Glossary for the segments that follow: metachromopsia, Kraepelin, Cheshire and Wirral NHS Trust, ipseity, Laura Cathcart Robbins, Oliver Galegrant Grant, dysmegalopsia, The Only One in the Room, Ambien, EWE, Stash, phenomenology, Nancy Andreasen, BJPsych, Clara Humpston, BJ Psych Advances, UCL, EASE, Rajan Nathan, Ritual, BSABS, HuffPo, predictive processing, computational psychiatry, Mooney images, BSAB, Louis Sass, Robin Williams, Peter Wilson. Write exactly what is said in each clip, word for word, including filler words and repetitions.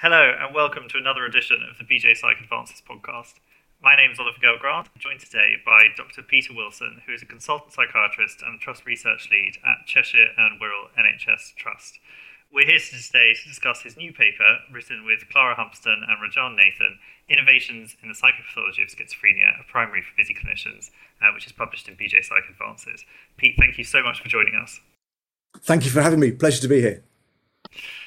Hello and welcome to another edition of the B J Psych Advances podcast. My name is Oliver Galegrant Grant. I'm joined today by Doctor Peter Wilson, who is a consultant psychiatrist and a trust research lead at Cheshire and Wirral N H S Trust. We're here today to discuss his new paper, written with Clara Humpston and Rajan Nathan, Innovations in the Psychopathology of Schizophrenia, a Primary for Busy Clinicians, uh, which is published in B J Psych Advances. Pete, thank you so much for joining us. Thank you for having me. Pleasure to be here.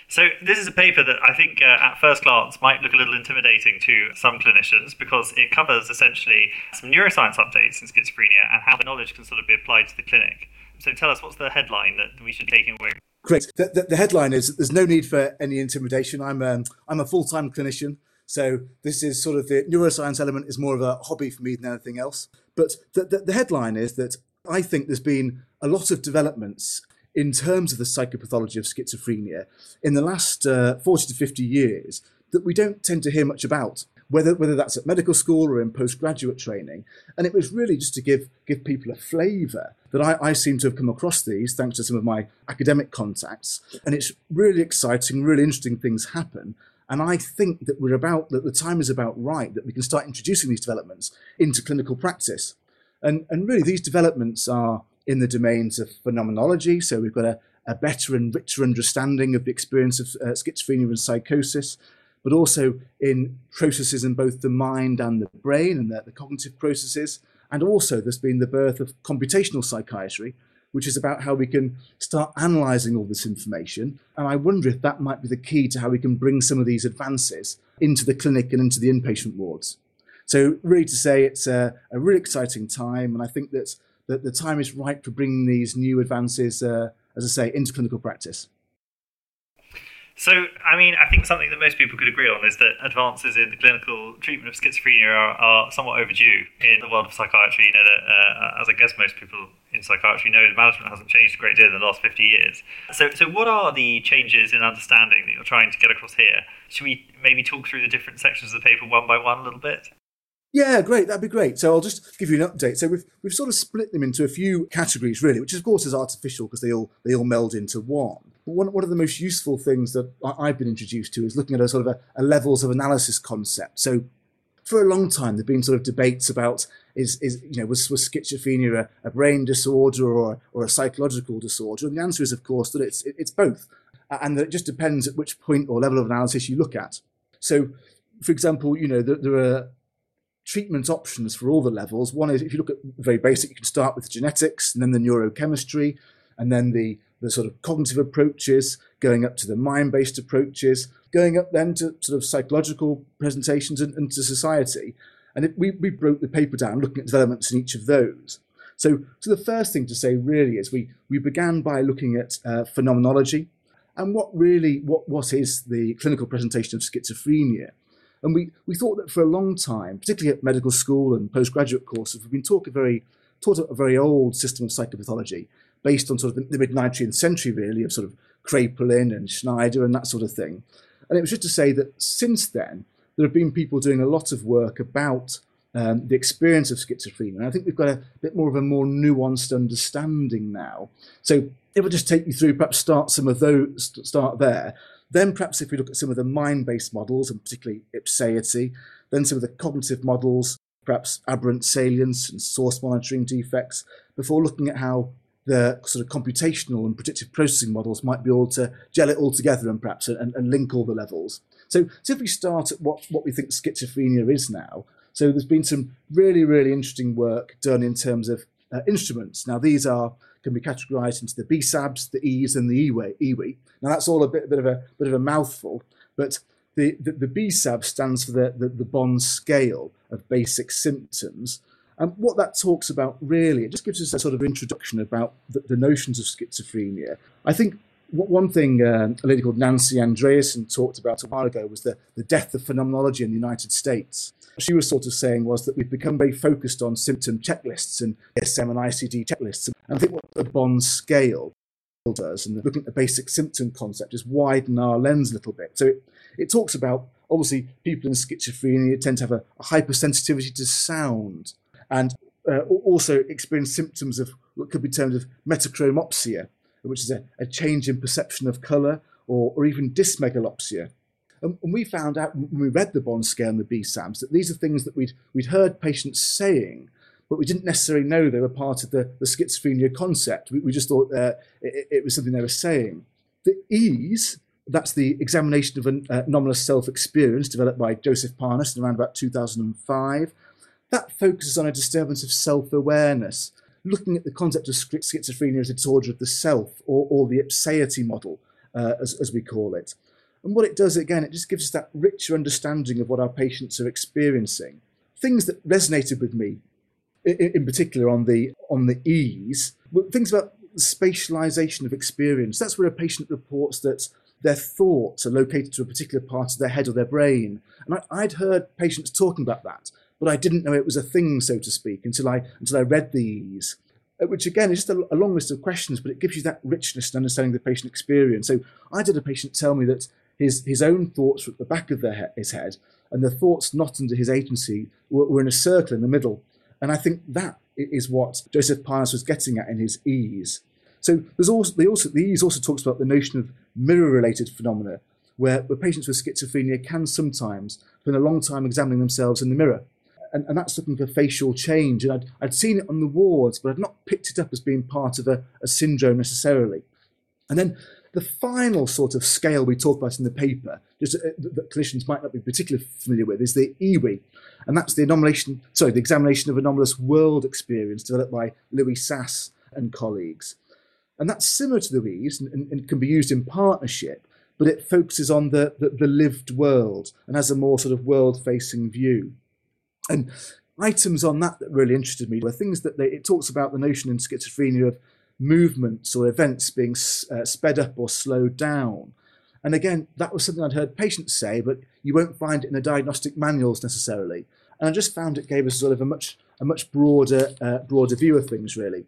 So this is a paper that I think uh, at first glance might look a little intimidating to some clinicians because it covers essentially some neuroscience updates in schizophrenia and how the knowledge can sort of be applied to the clinic. So tell us, what's the headline that we should be taking away? Great. The, the, the headline is, there's no need for any intimidation. I'm a, I'm a full-time clinician, so this is sort of the neuroscience element is more of a hobby for me than anything else. But the, the, the headline is that I think there's been a lot of developments in terms of the psychopathology of schizophrenia in the last uh, forty to fifty years that we don't tend to hear much about, whether whether that's at medical school or in postgraduate training. And it was really just to give give people a flavour that I, I seem to have come across these thanks to some of my academic contacts. And it's really exciting, really interesting things happen. And I think that we're about, that the time is about right, that we can start introducing these developments into clinical practice. And, and really these developments are in the domains of phenomenology, so we've got a, a better and richer understanding of the experience of uh, schizophrenia and psychosis, but also in processes in both the mind and the brain and the, the cognitive processes. And also there's been the birth of computational psychiatry, which is about how we can start analysing all this information. And I wonder if that might be the key to how we can bring some of these advances into the clinic and into the inpatient wards. So really to say it's a, a really exciting time, and I think that that the time is right for bringing these new advances, uh, as I say, into clinical practice. So, I mean, I think something that most people could agree on is that advances in the clinical treatment of schizophrenia are, are somewhat overdue in the world of psychiatry. You know, that, uh, as I guess most people in psychiatry know, the management hasn't changed a great deal in the last fifty years. So, so what are the changes in understanding that you're trying to get across here? Should we maybe talk through the different sections of the paper one by one a little bit? Yeah, great. That'd be great. So I'll just give you an update. So we've we've sort of split them into a few categories, really, which of course is artificial because they all they all meld into one. But one one of the most useful things that I've been introduced to is looking at a sort of a, a levels of analysis concept. So for a long time, there've been sort of debates about is is you know was, was schizophrenia a, a brain disorder or or a psychological disorder? And the answer is, of course, that it's it's both, and that it just depends at which point or level of analysis you look at. So, for example, you know there, there are treatment options for all the levels. One is, if you look at very basic, you can start with genetics and then the neurochemistry and then the, the sort of cognitive approaches, going up to the mind-based approaches, going up then to sort of psychological presentations and, and to society. And it, we, we broke the paper down looking at developments in each of those. So, so the first thing to say really is we, we began by looking at uh, phenomenology and what really, what what is the clinical presentation of schizophrenia. And we, we thought that for a long time, particularly at medical school and postgraduate courses, we've been taught a very taught a very old system of psychopathology based on sort of the mid-nineteenth century, really, of sort of Kraepelin and Schneider and that sort of thing. And it was just to say that since then, there have been people doing a lot of work about um, the experience of schizophrenia. And I think we've got a bit more of a more nuanced understanding now. So it would just take you through, perhaps start some of those, start there. Then perhaps if we look at some of the mind-based models, and particularly ipseity, then some of the cognitive models, perhaps aberrant salience and source monitoring defects, before looking at how the sort of computational and predictive processing models might be able to gel it all together and perhaps and, and link all the levels. So, so if we start at what, what we think schizophrenia is now, so there's been some really, really interesting work done in terms of uh, instruments. Now these are can be categorised into the B S A Bs, the E's, and the E W E. Now that's all a bit, a bit of a bit of a mouthful, but the, the, the B S A B stands for the, the, the Bond Scale of Basic Symptoms. And what that talks about really, it just gives us a sort of introduction about the, the notions of schizophrenia. I think what, one thing um, a lady called Nancy Andreasen talked about a while ago was the, the death of phenomenology in the United States. She was sort of saying was that we've become very focused on symptom checklists and D S M and I C D checklists. And I think what the Bond scale does, and looking at the basic symptom concept, is widen our lens a little bit. So it, it talks about, obviously, people in schizophrenia tend to have a, a hypersensitivity to sound and uh, also experience symptoms of what could be termed as metachromopsia, which is a, a change in perception of colour, or, or even dysmegalopsia. And, and we found out when we read the Bond scale and the B SABs that these are things that we'd, we'd heard patients saying, but we didn't necessarily know they were part of the, the schizophrenia concept. We, we just thought uh, it, it was something they were saying. The EASE, that's the examination of an uh, anomalous self-experience developed by Josef Parnas in around about two thousand five. That focuses on a disturbance of self-awareness, looking at the concept of schizophrenia as a disorder of the self, or, or the ipseity model, uh, as, as we call it. And what it does, again, it just gives us that richer understanding of what our patients are experiencing. Things that resonated with me, in, in particular on the, on the EASE, were things about spatialization of experience. That's where a patient reports that their thoughts are located to a particular part of their head or their brain. And I, I'd heard patients talking about that, but I didn't know it was a thing, so to speak, until I until I read these, which again is just a, a long list of questions, but it gives you that richness and understanding of the patient experience. So I did a patient tell me that his his own thoughts were at the back of their he his head, and the thoughts not under his agency were, were in a circle in the middle. And I think that is what Josef Parnas was getting at in his EASE. So there's also the also the EASE also talks about the notion of mirror-related phenomena, where the patients with schizophrenia can sometimes spend a long time examining themselves in the mirror. And, and that's looking for facial change. And I'd, I'd seen it on the wards, but I'd not picked it up as being part of a, a syndrome necessarily. And then the final sort of scale we talk about in the paper, just uh, that clinicians might not be particularly familiar with, is the E W E. And that's the anomalation, sorry, the examination of anomalous world experience developed by Louis Sass and colleagues. And that's similar to the EASE and, and, and can be used in partnership, but it focuses on the, the, the lived world and has a more sort of world-facing view. And items on that that really interested me were things that they, it talks about the notion in schizophrenia of movements or events being uh, sped up or slowed down. And again, that was something I'd heard patients say, but you won't find it in the diagnostic manuals necessarily. And I just found it gave us sort of a much a much broader uh, broader view of things, really.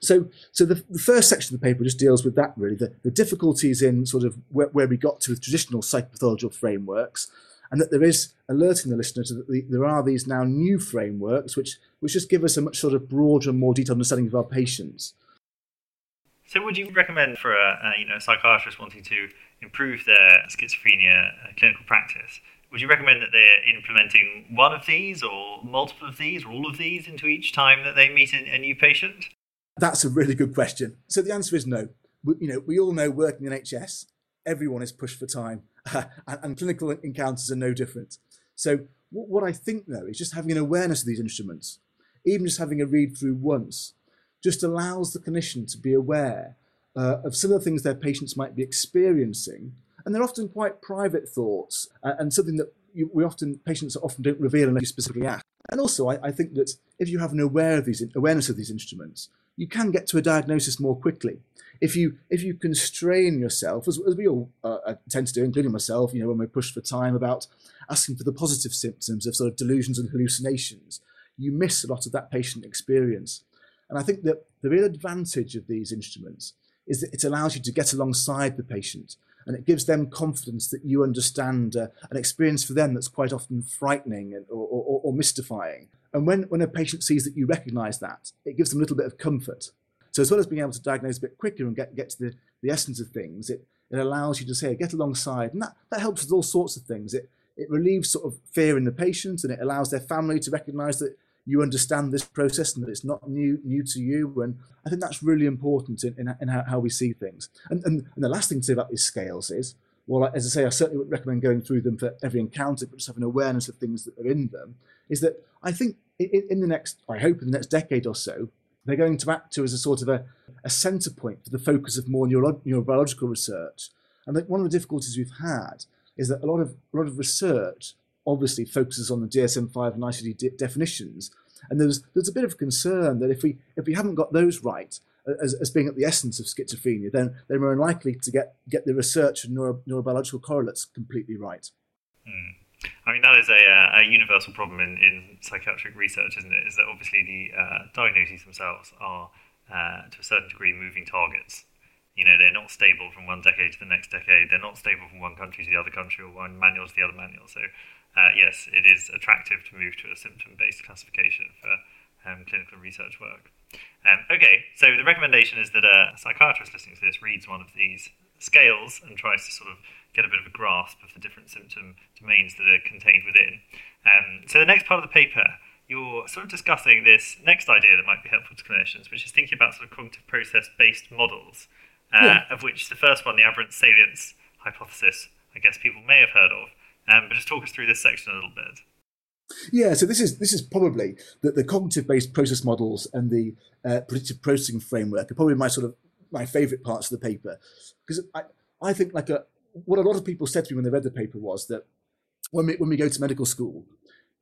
So, so the, the first section of the paper just deals with that, really, the, the difficulties in sort of where, where we got to with traditional psychopathological frameworks. And that there is alerting the listener to that the, there are these now new frameworks which, which just give us a much sort of broader and more detailed understanding of our patients. So would you recommend for a, a you know, psychiatrist wanting to improve their schizophrenia clinical practice, would you recommend that they're implementing one of these or multiple of these or all of these into each time that they meet a, a new patient? That's a really good question. So the answer is no. We, you know, we all know working in N H S, everyone is pushed for time. Uh, and, and clinical encounters are no different. So what, what I think, though, is just having an awareness of these instruments, even just having a read-through once, just allows the clinician to be aware uh, of some of the things their patients might be experiencing. And they're often quite private thoughts, uh, and something that you, we often patients often don't reveal unless you specifically ask. And also, I, I think that if you have an aware of these, awareness of these instruments, you can get to a diagnosis more quickly. If you if you constrain yourself, as, as we all uh, tend to do, including myself, you know, when we're pushed for time about asking for the positive symptoms of sort of delusions and hallucinations, you miss a lot of that patient experience. And I think that the real advantage of these instruments is that it allows you to get alongside the patient, and it gives them confidence that you understand uh, an experience for them that's quite often frightening and, or, or, or mystifying. And when, when a patient sees that you recognise that, it gives them a little bit of comfort. So as well as being able to diagnose a bit quicker and get, get to the, the essence of things, it, it allows you to say, get alongside. And that, that helps with all sorts of things. It, it relieves sort of fear in the patient, and it allows their family to recognise that you understand this process and that it's not new new to you. And I think that's really important in, in, in how, how we see things. And, and, and the last thing to say about these scales is, well, as I say, I certainly would recommend going through them for every encounter, but just have an awareness of things that are in them, is that I think in, in the next, I hope in the next decade or so, they're going to act to as a sort of a, a centre point for the focus of more neuro- neurobiological research. And that one of the difficulties we've had is that a lot of a lot of research obviously focuses on the D S M five and I C D de- definitions. And there's there's a bit of concern that if we if we haven't got those right as, as being at the essence of schizophrenia, then, then we're unlikely to get, get the research and neuro- neurobiological correlates completely right. Mm. I mean, that is a, a universal problem in, in psychiatric research, isn't it? Is that obviously the uh, diagnoses themselves are, uh, to a certain degree, moving targets. You know, they're not stable from one decade to the next decade. They're not stable from one country to the other country or one manual to the other manual. So, uh, yes, it is attractive to move to a symptom-based classification for um, clinical research work. Um, okay, so the recommendation is that a psychiatrist listening to this reads one of these scales and tries to sort of get a bit of a grasp of the different symptom domains that are contained within. Um, so the next part of the paper, you're sort of discussing this next idea that might be helpful to clinicians, which is thinking about sort of cognitive process-based models, uh, yeah. of which the first one, the aberrant salience hypothesis, I guess people may have heard of. Um, but just talk us through this section a little bit. Yeah, so this is this is probably that the cognitive-based process models and the uh, predictive processing framework are probably my sort of my favourite parts of the paper, because I I think like a what a lot of people said to me when they read the paper was that when we when we go to medical school,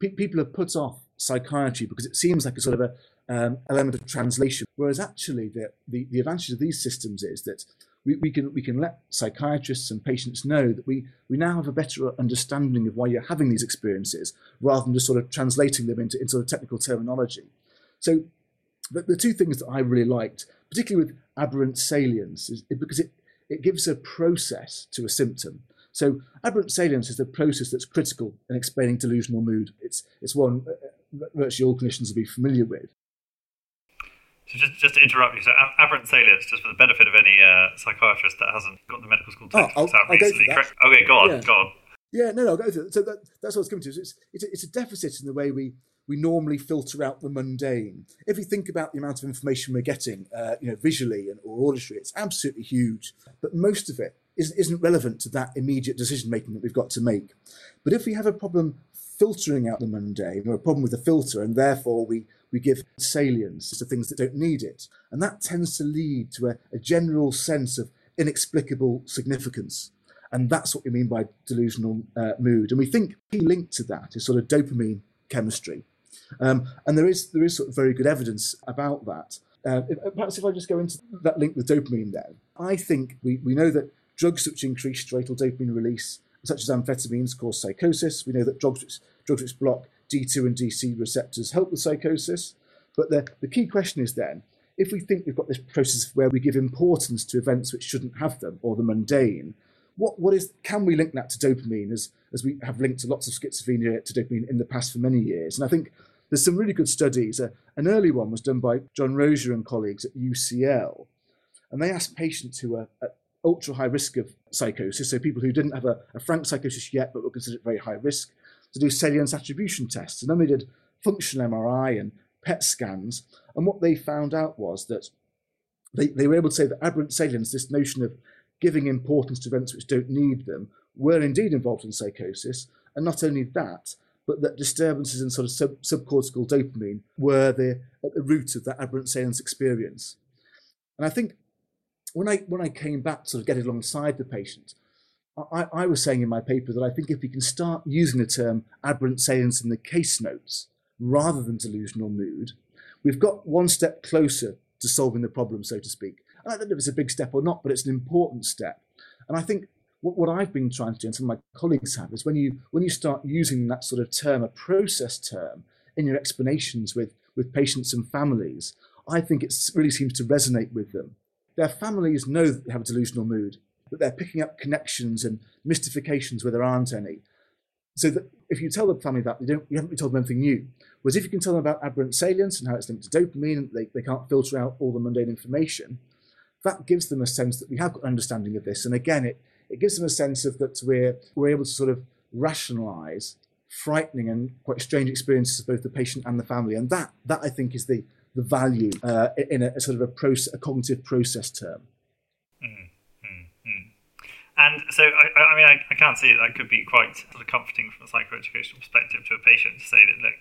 pe- people are put off psychiatry because it seems like a sort of a um, element of translation, whereas actually the, the the advantage of these systems is that we, we can we can let psychiatrists and patients know that we we now have a better understanding of why you're having these experiences, rather than just sort of translating them into, into sort of technical terminology. So the, the two things that I really liked, particularly with aberrant salience, is it, because it it gives a process to a symptom. So aberrant salience is the process that's critical in explaining delusional mood. It's it's one uh, virtually all clinicians will be familiar with. So just, just to interrupt you, so aberrant salience, just for the benefit of any uh, psychiatrist that hasn't got the medical school textbooks oh, out recently. Okay, go on, yeah. go on. Yeah, no, no, I'll go through it. So that, that's what it's coming to. It's, it's, it's a deficit in the way we, we normally filter out the mundane. If you think about the amount of information we're getting, uh, you know, visually and or auditory, it's absolutely huge. But most of it isn't, isn't relevant to that immediate decision-making that we've got to make. But if we have a problem filtering out the mundane, or a problem with the filter, and therefore we We give salience to things that don't need it. And that tends to lead to a, a general sense of inexplicable significance. And that's what we mean by delusional uh, mood. And we think key link to that is sort of dopamine chemistry. Um, and there is there is sort of very good evidence about that. Uh, if, perhaps if I just go into that link with dopamine then. I think we, we know that drugs which increase striatal dopamine release, such as amphetamines, cause psychosis. We know that drugs which, drugs which block D two and D C receptors help with psychosis. But the, the key question is then, if we think we've got this process where we give importance to events which shouldn't have them, or the mundane, what what is can we link that to dopamine, as, as we have linked to lots of schizophrenia to dopamine in the past for many years? And I think there's some really good studies. Uh, an early one was done by John Rosier and colleagues at U C L. And they asked patients who were at ultra high risk of psychosis, so people who didn't have a, a frank psychosis yet but were considered very high risk, to do salience attribution tests. And then they did functional M R I and P E T scans. And what they found out was that they, they were able to say that aberrant salience, this notion of giving importance to events which don't need them, were indeed involved in psychosis. And not only that, but that disturbances in sort of sub, subcortical dopamine were the, at the root of that aberrant salience experience. And I think when I, when I came back to sort of get alongside the patient, I, I was saying in my paper that I think if we can start using the term aberrant salience in the case notes rather than delusional mood, we've got one step closer to solving the problem, so to speak. And I don't know if it's a big step or not, but it's an important step. And I think what, what I've been trying to do, and some of my colleagues have, is when you when you start using that sort of term, a process term, in your explanations with, with patients and families, I think it really seems to resonate with them. Their families know that they have a delusional mood, but they're picking up connections and mystifications where there aren't any. So that if you tell the family that, you don't, you haven't really told them anything new. Whereas if you can tell them about aberrant salience and how it's linked to dopamine and they, they can't filter out all the mundane information, that gives them a sense that we have got an understanding of this. And again, it, it gives them a sense of that we're, we're able to sort of rationalise frightening and quite strange experiences of both the patient and the family. And that, that I think, is the, the value uh, in a, a sort of a, proce- a cognitive process term. Mm. And so, I, I mean, I, I can't see that could be quite sort of comforting from a psychoeducational perspective to a patient to say that, look,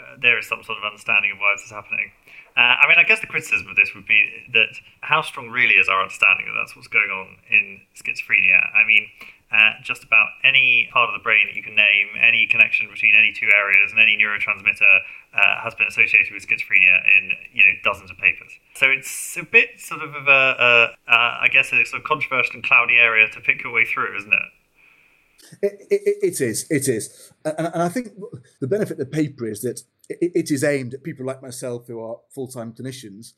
uh, there is some sort of understanding of why this is happening. Uh, I mean, I guess the criticism of this would be that how strong really is our understanding that that's what's going on in schizophrenia? I mean, uh, just about any part of the brain that you can name, any connection between any two areas and any neurotransmitter uh, has been associated with schizophrenia in, you know, dozens of papers. So it's a bit sort of, of a, a, a, I guess, a sort of controversial and cloudy area to pick your way through, isn't it? It, it, it is, it is. And, and I think the benefit of the paper is that it, it is aimed at people like myself who are full-time clinicians.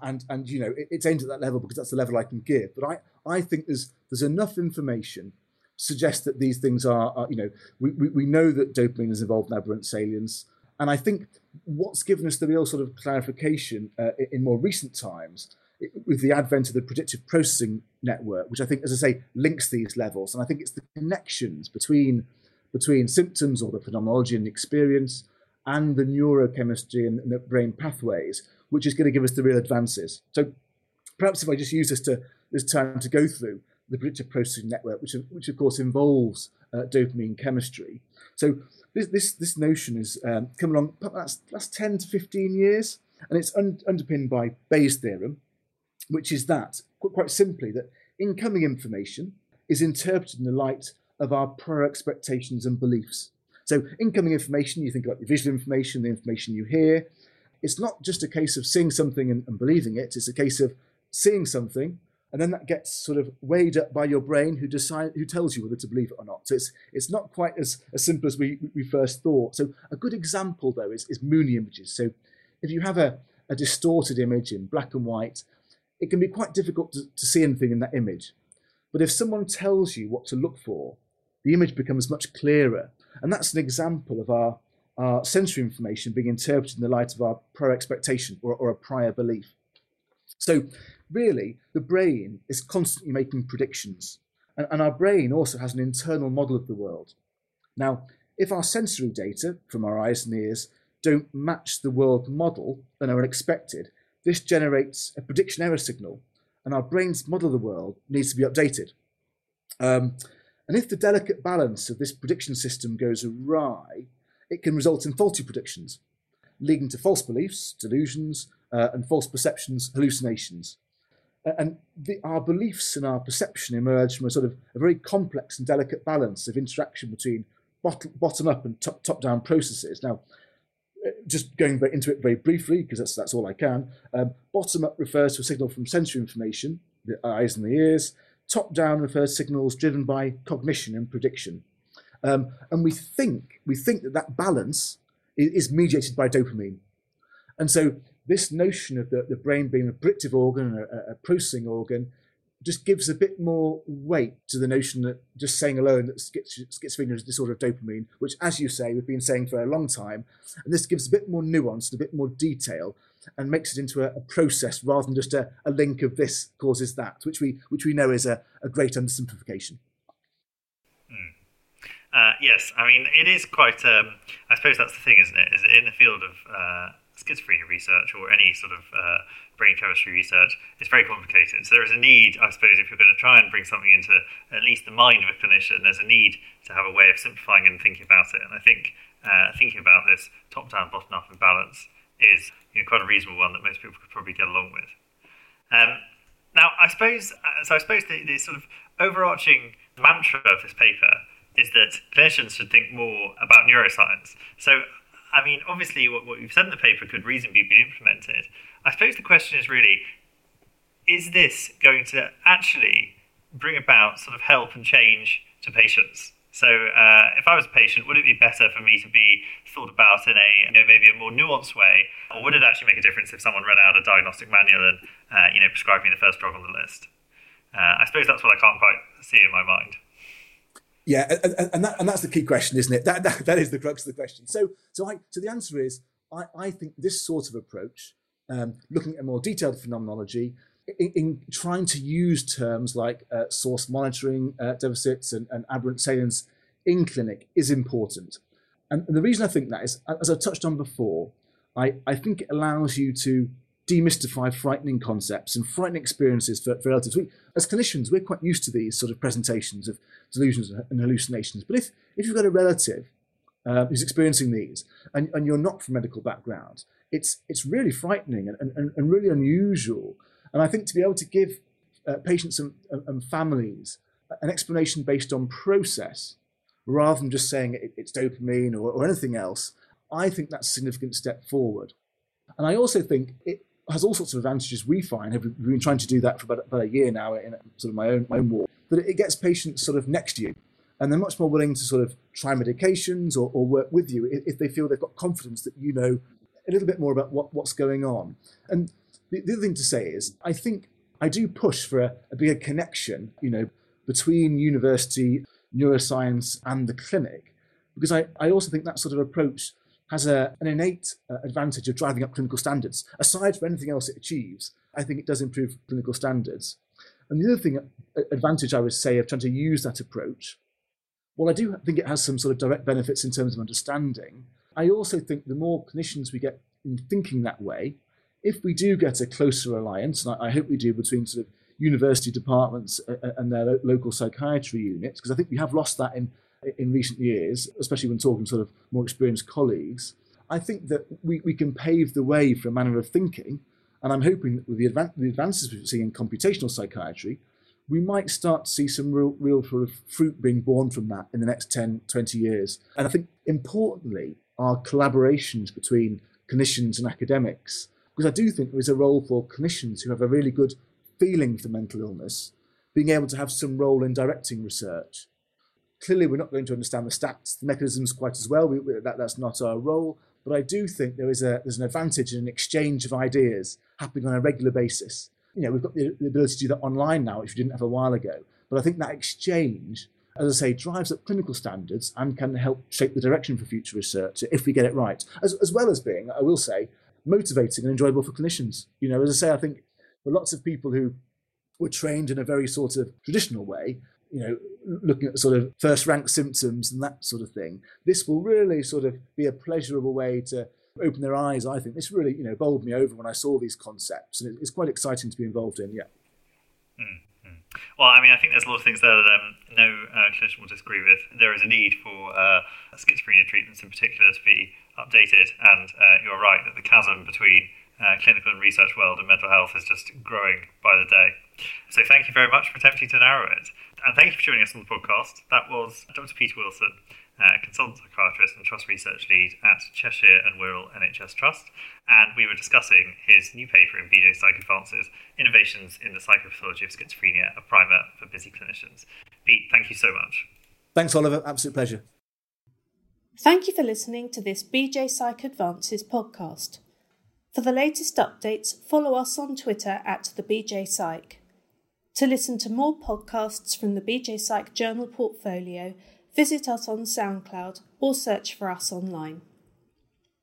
And, and you know, it, it's aimed at that level because that's the level I can give. But I, I think there's there's enough information to suggest that these things are, are you know, we, we, we know that dopamine is involved in aberrant salience. And I think what's given us the real sort of clarification uh, in more recent times with the advent of the predictive processing network, which I think, as I say, links these levels. And I think it's the connections between, between symptoms or the phenomenology and experience and the neurochemistry and the brain pathways, which is going to give us the real advances. So perhaps if I just use this, to, this time to go through the predictive processing network, which, which of course involves uh, dopamine chemistry. So this, this, this notion has um, come along the last, last ten to fifteen years, and it's un underpinned by Bayes' theorem, which is that, quite simply, that incoming information is interpreted in the light of our prior expectations and beliefs. So incoming information, you think about the visual information, the information you hear. It's not just a case of seeing something and, and believing it. It's a case of seeing something, and then that gets sort of weighed up by your brain, who decide, who tells you whether to believe it or not. So it's, it's not quite as, as simple as we, we first thought. So a good example, though, is, is Mooney images. So if you have a, a distorted image in black and white, it can be quite difficult to, to see anything in that image. But if someone tells you what to look for, the image becomes much clearer. And that's an example of our, our sensory information being interpreted in the light of our prior expectation or, or a prior belief. So really, the brain is constantly making predictions. And, and our brain also has an internal model of the world. Now, if our sensory data from our eyes and ears don't match the world model and are unexpected, this generates a prediction error signal, and our brain's model of the world needs to be updated. Um, and if the delicate balance of this prediction system goes awry, it can result in faulty predictions, leading to false beliefs, delusions, uh, and false perceptions, hallucinations. And the, our beliefs and our perception emerge from a sort of a very complex and delicate balance of interaction between bot bottom-up and top, top-down processes. Now, just going into it very briefly, because that's, that's all I can, um, bottom-up refers to a signal from sensory information, the eyes and the ears. Top-down refers to signals driven by cognition and prediction. Um, and we think, we think that that balance is, is mediated by dopamine. And so this notion of the, the brain being a predictive organ, a, a processing organ, just gives a bit more weight to the notion that just saying alone that schizophrenia is a disorder of dopamine, which, as you say, we've been saying for a long time. And this gives a bit more nuance, a bit more detail, and makes it into a, a process rather than just a, a link of this causes that, which we which we know is a, a great undersimplification. Mm. Uh, yes, I mean, it is quite, um, I suppose that's the thing, isn't it? Is in the field of uh, schizophrenia research or any sort of uh, brain chemistry research, it's very complicated. So there is a need, I suppose, if you're going to try and bring something into at least the mind of a clinician, there's a need to have a way of simplifying and thinking about it. And I think uh, thinking about this top-down, bottom-up and balance is, you know, quite a reasonable one that most people could probably get along with. Um, now, I suppose, so I suppose the, the sort of overarching mantra of this paper is that clinicians should think more about neuroscience. So, I mean, obviously, what, what you've said in the paper could reasonably be implemented. I suppose the question is really, is this going to actually bring about sort of help and change to patients? So uh, if I was a patient, would it be better for me to be thought about in a, you know, maybe a more nuanced way? Or would it actually make a difference if someone read out a diagnostic manual and, uh, you know, prescribed me the first drug on the list? Uh, I suppose that's what I can't quite see in my mind. Yeah, and, and, that, and that's the key question, isn't it? That, that, that is the crux of the question. So so, I, so the answer is, I, I think this sort of approach, um, looking at more detailed phenomenology, in, in trying to use terms like uh, source monitoring uh, deficits and, and aberrant salience in clinic is important. And, and the reason I think that is, as I touched on before, I, I think it allows you to demystify frightening concepts and frightening experiences for, for relatives. We, as clinicians, we're quite used to these sort of presentations of delusions and hallucinations. But if, if you've got a relative uh, who's experiencing these and, and you're not from a medical background, it's it's really frightening and, and, and really unusual. And I think to be able to give uh, patients and, and families an explanation based on process rather than just saying it, it's dopamine or, or anything else, I think that's a significant step forward. And I also think it has all sorts of advantages we find. We've been trying to do that for about, about a year now in sort of my own, my own walk. But it gets patients sort of next to you, and they're much more willing to sort of try medications or, or work with you if they feel they've got confidence that you know a little bit more about what, what's going on. And the, the other thing to say is, I think I do push for a, a bigger connection, you know, between university neuroscience and the clinic, because I, I also think that sort of approach has a, an innate uh, advantage of driving up clinical standards. Aside from anything else it achieves, I think it does improve clinical standards. And the other thing, advantage I would say of trying to use that approach, while I do think it has some sort of direct benefits in terms of understanding, I also think the more clinicians we get in thinking that way, if we do get a closer alliance, and I hope we do, between sort of university departments and their local psychiatry units, because I think we have lost that in, in recent years, especially when talking to sort of more experienced colleagues, I think that we, we can pave the way for a manner of thinking. And I'm hoping that with the, advan the advances we've seen in computational psychiatry, we might start to see some real, real sort of fruit being born from that in the next ten, twenty years. And I think, importantly, are collaborations between clinicians and academics, because I do think there is a role for clinicians who have a really good feeling for mental illness, being able to have some role in directing research. Clearly, we're not going to understand the stats, the mechanisms quite as well. We, that, that's not our role. But I do think there is a, there's an advantage in an exchange of ideas happening on a regular basis. You know, we've got the ability to do that online now, which we didn't have a while ago. But I think that exchange, as I say, drives up clinical standards and can help shape the direction for future research if we get it right, as, as well as being, I will say, motivating and enjoyable for clinicians. You know, as I say, I think for lots of people who were trained in a very sort of traditional way, you know, looking at sort of first rank symptoms and that sort of thing, this will really sort of be a pleasurable way to open their eyes, I think. This really, you know, bowled me over when I saw these concepts, and it's quite exciting to be involved in, yeah. Mm-hmm. Well, I mean, I think there's a lot of things there that um, no uh, clinician will disagree with. There is a need for uh, schizophrenia treatments in particular to be updated, and uh, you're right that the chasm between Uh, clinical and research world and mental health is just growing by the day. So thank you very much for attempting to narrow it. And thank you for joining us on the podcast. That was Doctor Peter Wilson, uh, consultant psychiatrist and trust research lead at Cheshire and Wirral N H S Trust. And we were discussing his new paper in B J Psych Advances, Innovations in the Psychopathology of Schizophrenia, a Primer for Busy Clinicians. Pete, thank you so much. Thanks, Oliver. Absolute pleasure. Thank you for listening to this B J Psych Advances podcast. For the latest updates, follow us on Twitter at the B J Psych. To listen to more podcasts from the B J Psych Journal portfolio, visit us on SoundCloud or search for us online.